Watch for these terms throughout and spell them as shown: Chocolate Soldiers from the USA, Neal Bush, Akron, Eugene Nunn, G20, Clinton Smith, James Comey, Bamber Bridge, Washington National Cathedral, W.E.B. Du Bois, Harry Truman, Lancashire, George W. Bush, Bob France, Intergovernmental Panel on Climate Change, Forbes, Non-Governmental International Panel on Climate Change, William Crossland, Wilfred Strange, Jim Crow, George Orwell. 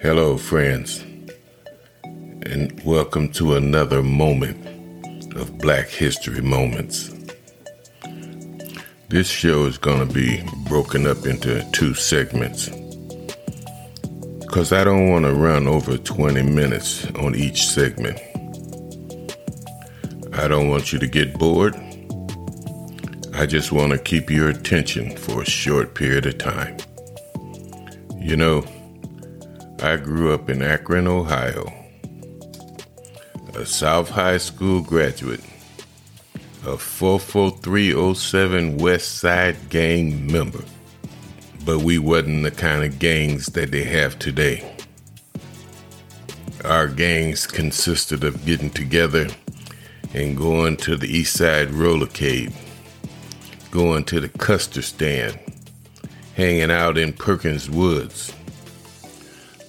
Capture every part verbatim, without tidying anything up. Hello, friends, and welcome to another moment of Black History Moments. This show is going to be broken up into two segments because I don't want to run over twenty minutes on each segment. I don't want you to get bored. I just want to keep your attention for a short period of time. You know, I grew up in Akron, Ohio, a South High School graduate, a four four three oh seven West Side gang member, but we wasn't the kind of gangs that they have today. Our gangs consisted of getting together and going to the East Side Rollercade, going to the Custer Stand, hanging out in Perkins Woods.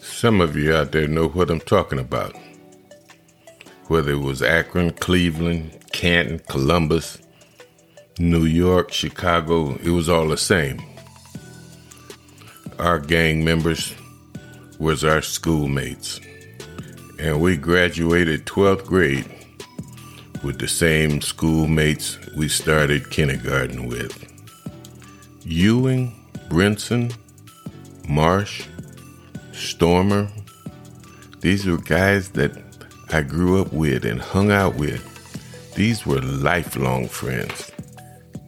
Some of you out there know what I'm talking about. Whether it was Akron, Cleveland, Canton, Columbus, New York, Chicago, it was all the same. Our gang members was our schoolmates, and we graduated twelfth grade with the same schoolmates we started kindergarten with. Ewing, Brinson, Marsh, Stormer, these were guys that I grew up with and hung out with. These were lifelong friends,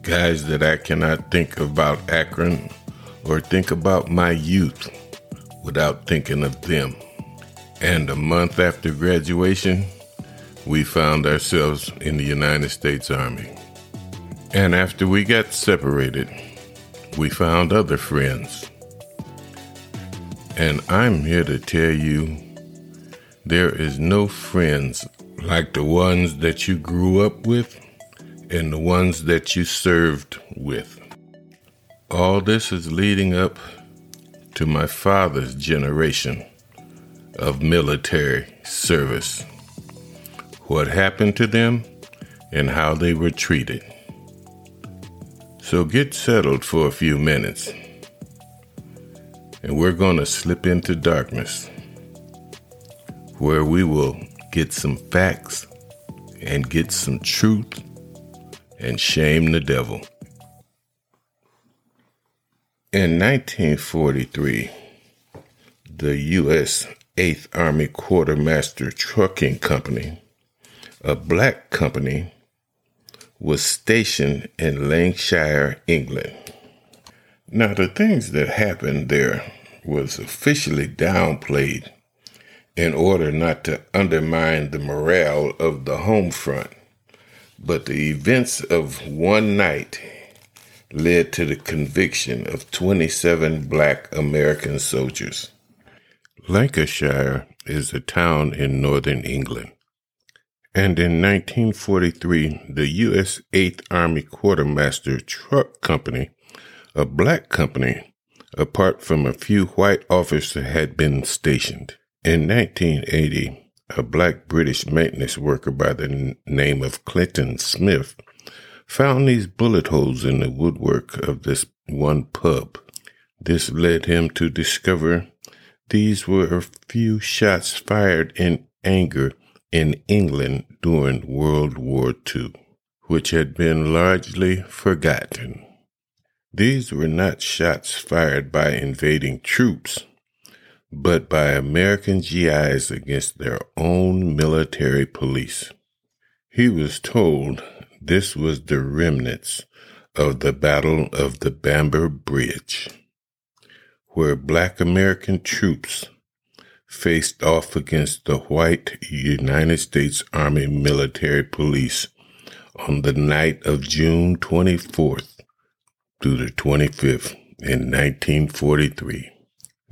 guys that I cannot think about Akron or think about my youth without thinking of them. And a month after graduation, we found ourselves in the United States Army. And after we got separated, we found other friends. And I'm here to tell you, there is no friends like the ones that you grew up with and the ones that you served with. All this is leading up to my father's generation of military service, what happened to them, and how they were treated. So get settled for a few minutes, and we're going to slip into darkness where we will get some facts and get some truth and shame the devil. In nineteen forty-three, the U S eighth Army Quartermaster Trucking Company, a black company, was stationed in Lancashire, England. Now, the things that happened there was officially downplayed in order not to undermine the morale of the home front. But the events of one night led to the conviction of twenty-seven black American soldiers. Lancashire is a town in northern England. And in nineteen forty-three, the U S eighth Army Quartermaster Truck Company, a black company, apart from a few white officers, had been stationed. In nineteen eighty, a black British maintenance worker by the n- name of Clinton Smith found these bullet holes in the woodwork of this one pub. This led him to discover these were a few shots fired in anger in England during World War Two, which had been largely forgotten. These were not shots fired by invading troops, but by American G Is against their own military police. He was told this was the remnants of the Battle of the Bamber Bridge, where black American troops faced off against the white United States Army military police on the night of June twenty-fourth, through the twenty-fifth in nineteen forty-three.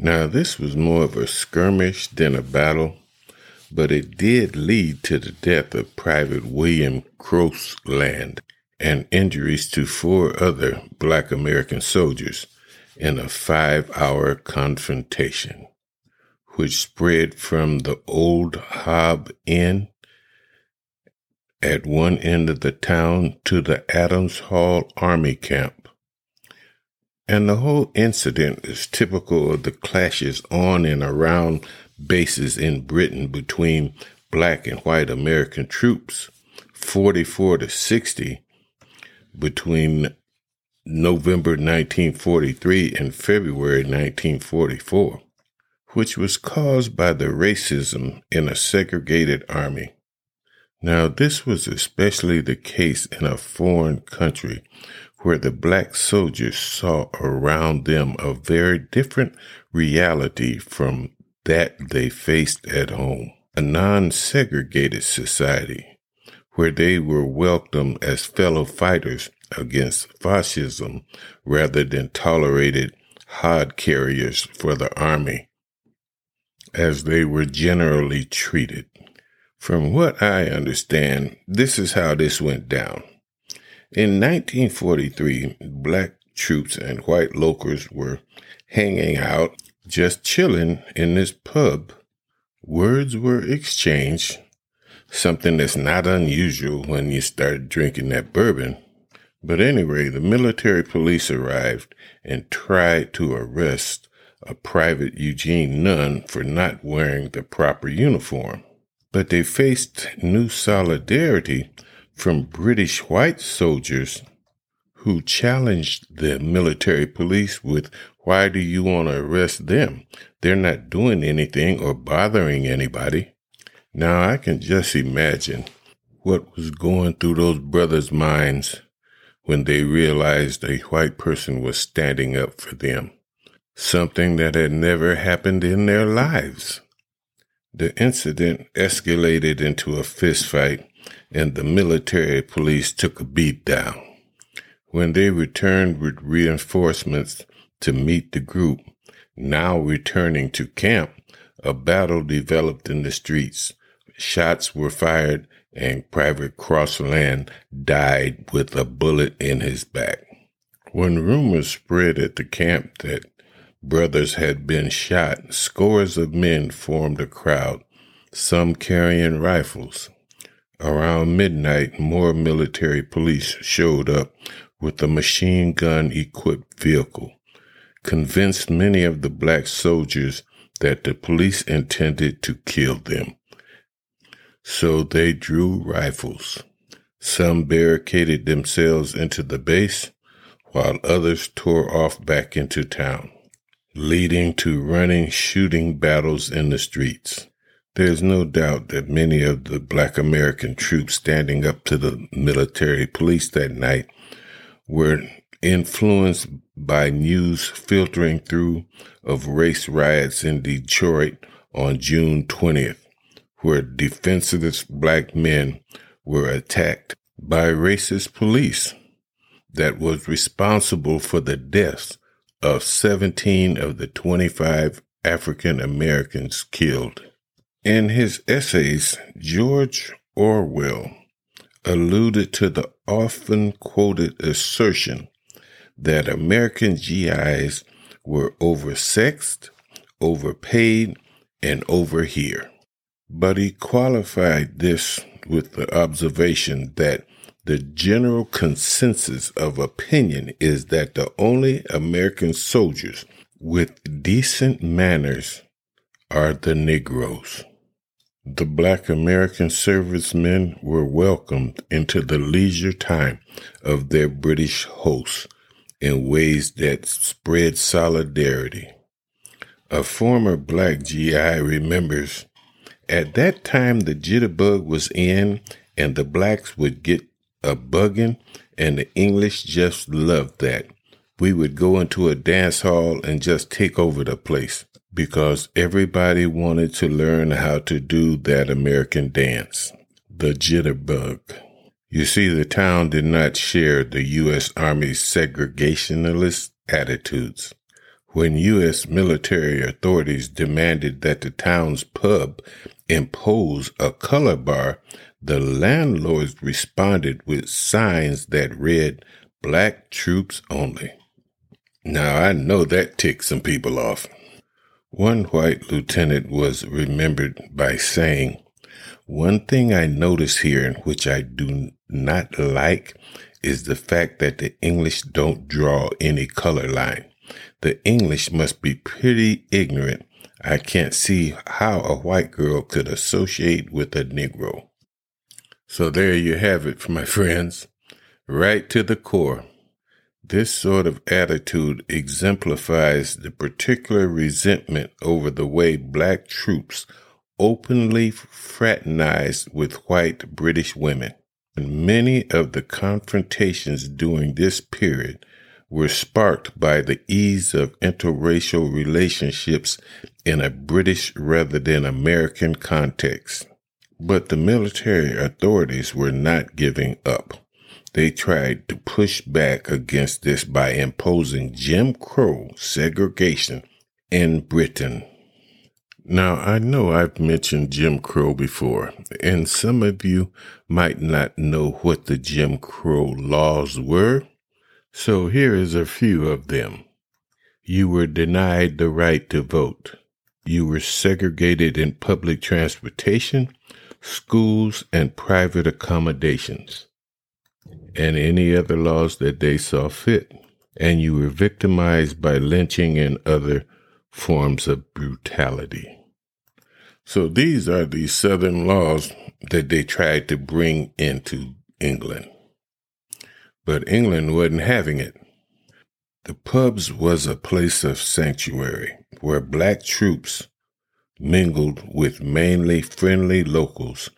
Now, this was more of a skirmish than a battle, but it did lead to the death of Private William Crossland and injuries to four other black American soldiers in a five-hour confrontation, which spread from the Old Hob Inn at one end of the town to the Adams Hall Army Camp And the whole incident is typical of the clashes on and around bases in Britain between black and white American troops, forty-four to sixty, between November nineteen forty-three and February nineteen forty-four, which was caused by the racism in a segregated army. Now, this was especially the case in a foreign country where the black soldiers saw around them a very different reality from that they faced at home, a non-segregated society where they were welcomed as fellow fighters against fascism rather than tolerated hod carriers for the army, as they were generally treated. From what I understand, this is how this went down. In nineteen forty-three, black troops and white locals were hanging out, just chilling in this pub. Words were exchanged, something that's not unusual when you start drinking that bourbon. But anyway, the military police arrived and tried to arrest a private Eugene Nunn for not wearing the proper uniform. But they faced new solidarity from British white soldiers who challenged the military police with, "Why do you want to arrest them? They're not doing anything or bothering anybody." Now, I can just imagine what was going through those brothers' minds when they realized a white person was standing up for them, something that had never happened in their lives. The incident escalated into a fistfight, and the military police took a beat down. When they returned with reinforcements to meet the group, now returning to camp, a battle developed in the streets. Shots were fired, and Private Crossland died with a bullet in his back. When rumors spread at the camp that brothers had been shot, scores of men formed a crowd, some carrying rifles. Around midnight, more military police showed up with a machine gun-equipped vehicle, convinced many of the black soldiers that the police intended to kill them. So they drew rifles. Some barricaded themselves into the base, while others tore off back into town, leading to running, shooting battles in the streets. There's no doubt that many of the black American troops standing up to the military police that night were influenced by news filtering through of race riots in Detroit on June twentieth, where defenseless black men were attacked by racist police that was responsible for the deaths of seventeen of the twenty-five African Americans killed. In his essays, George Orwell alluded to the often quoted assertion that American G Is were oversexed, overpaid, and over here. But he qualified this with the observation that the general consensus of opinion is that the only American soldiers with decent manners are the Negroes. The black American servicemen were welcomed into the leisure time of their British hosts in ways that spread solidarity. A former black G I remembers, "At that time the jitterbug was in and the blacks would get a buggin' and the English just loved that. We would go into a dance hall and just take over the place because everybody wanted to learn how to do that American dance, the jitterbug." You see, the town did not share the U S. Army's segregationist attitudes. When U S military authorities demanded that the town's pub impose a color bar, the landlords responded with signs that read, "Black troops only." Now, I know that ticked some people off. One white lieutenant was remembered by saying, "One thing I notice here, which I do not like, is the fact that the English don't draw any color line. The English must be pretty ignorant. I can't see how a white girl could associate with a Negro. So there you have it, my friends. Right to the core. This sort of attitude exemplifies the particular resentment over the way black troops openly fraternized with white British women. And many of the confrontations during this period were sparked by the ease of interracial relationships in a British rather than American context. But the military authorities were not giving up. They tried to push back against this by imposing Jim Crow segregation in Britain. Now, I know I've mentioned Jim Crow before, and some of you might not know what the Jim Crow laws were. So here is a few of them. You were denied the right to vote. You were segregated in public transportation, schools, and private accommodations, and any other laws that they saw fit. And you were victimized by lynching and other forms of brutality. So these are the Southern laws that they tried to bring into England. But England wasn't having it. The pubs was a place of sanctuary where black troops mingled with mainly friendly locals,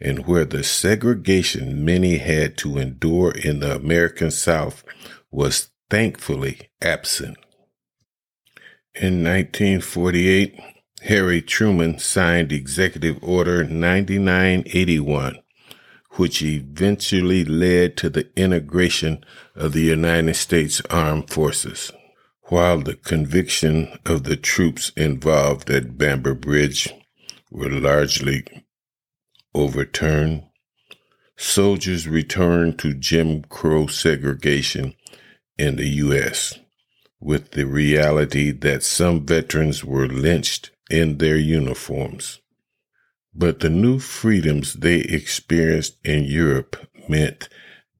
and where the segregation many had to endure in the American South was thankfully absent. In nineteen forty-eight, Harry Truman signed Executive Order ninety-nine eighty-one, which eventually led to the integration of the United States Armed Forces. While the conviction of the troops involved at Bamber Bridge were largely overturned, soldiers returned to Jim Crow segregation in the U S, with the reality that some veterans were lynched in their uniforms. But the new freedoms they experienced in Europe meant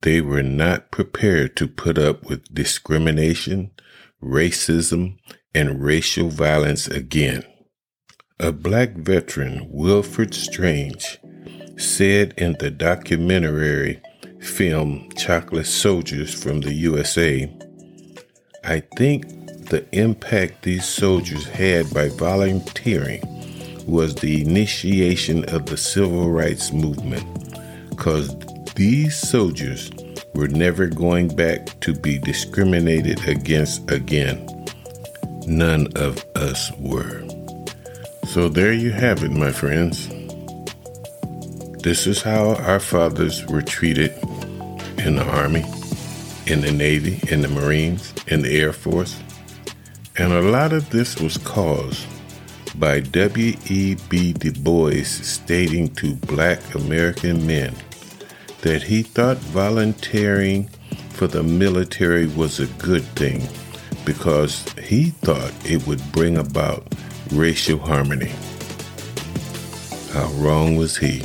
they were not prepared to put up with discrimination, racism, and racial violence again. A black veteran, Wilfred Strange, said in the documentary film Chocolate Soldiers from the U S A, "I think the impact these soldiers had by volunteering was the initiation of the civil rights movement, because these soldiers were never going back to be discriminated against again. None of us were." So there you have it, my friends. This is how our fathers were treated in the Army, in the Navy, in the Marines, in the Air Force. And a lot of this was caused by W E B Du Bois stating to black American men that he thought volunteering for the military was a good thing because he thought it would bring about racial harmony. How wrong was he?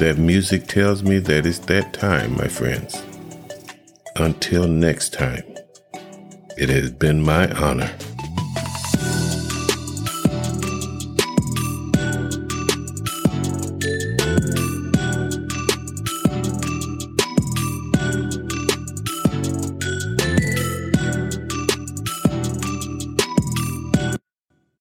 That music tells me that it's that time, my friends. Until next time, it has been my honor.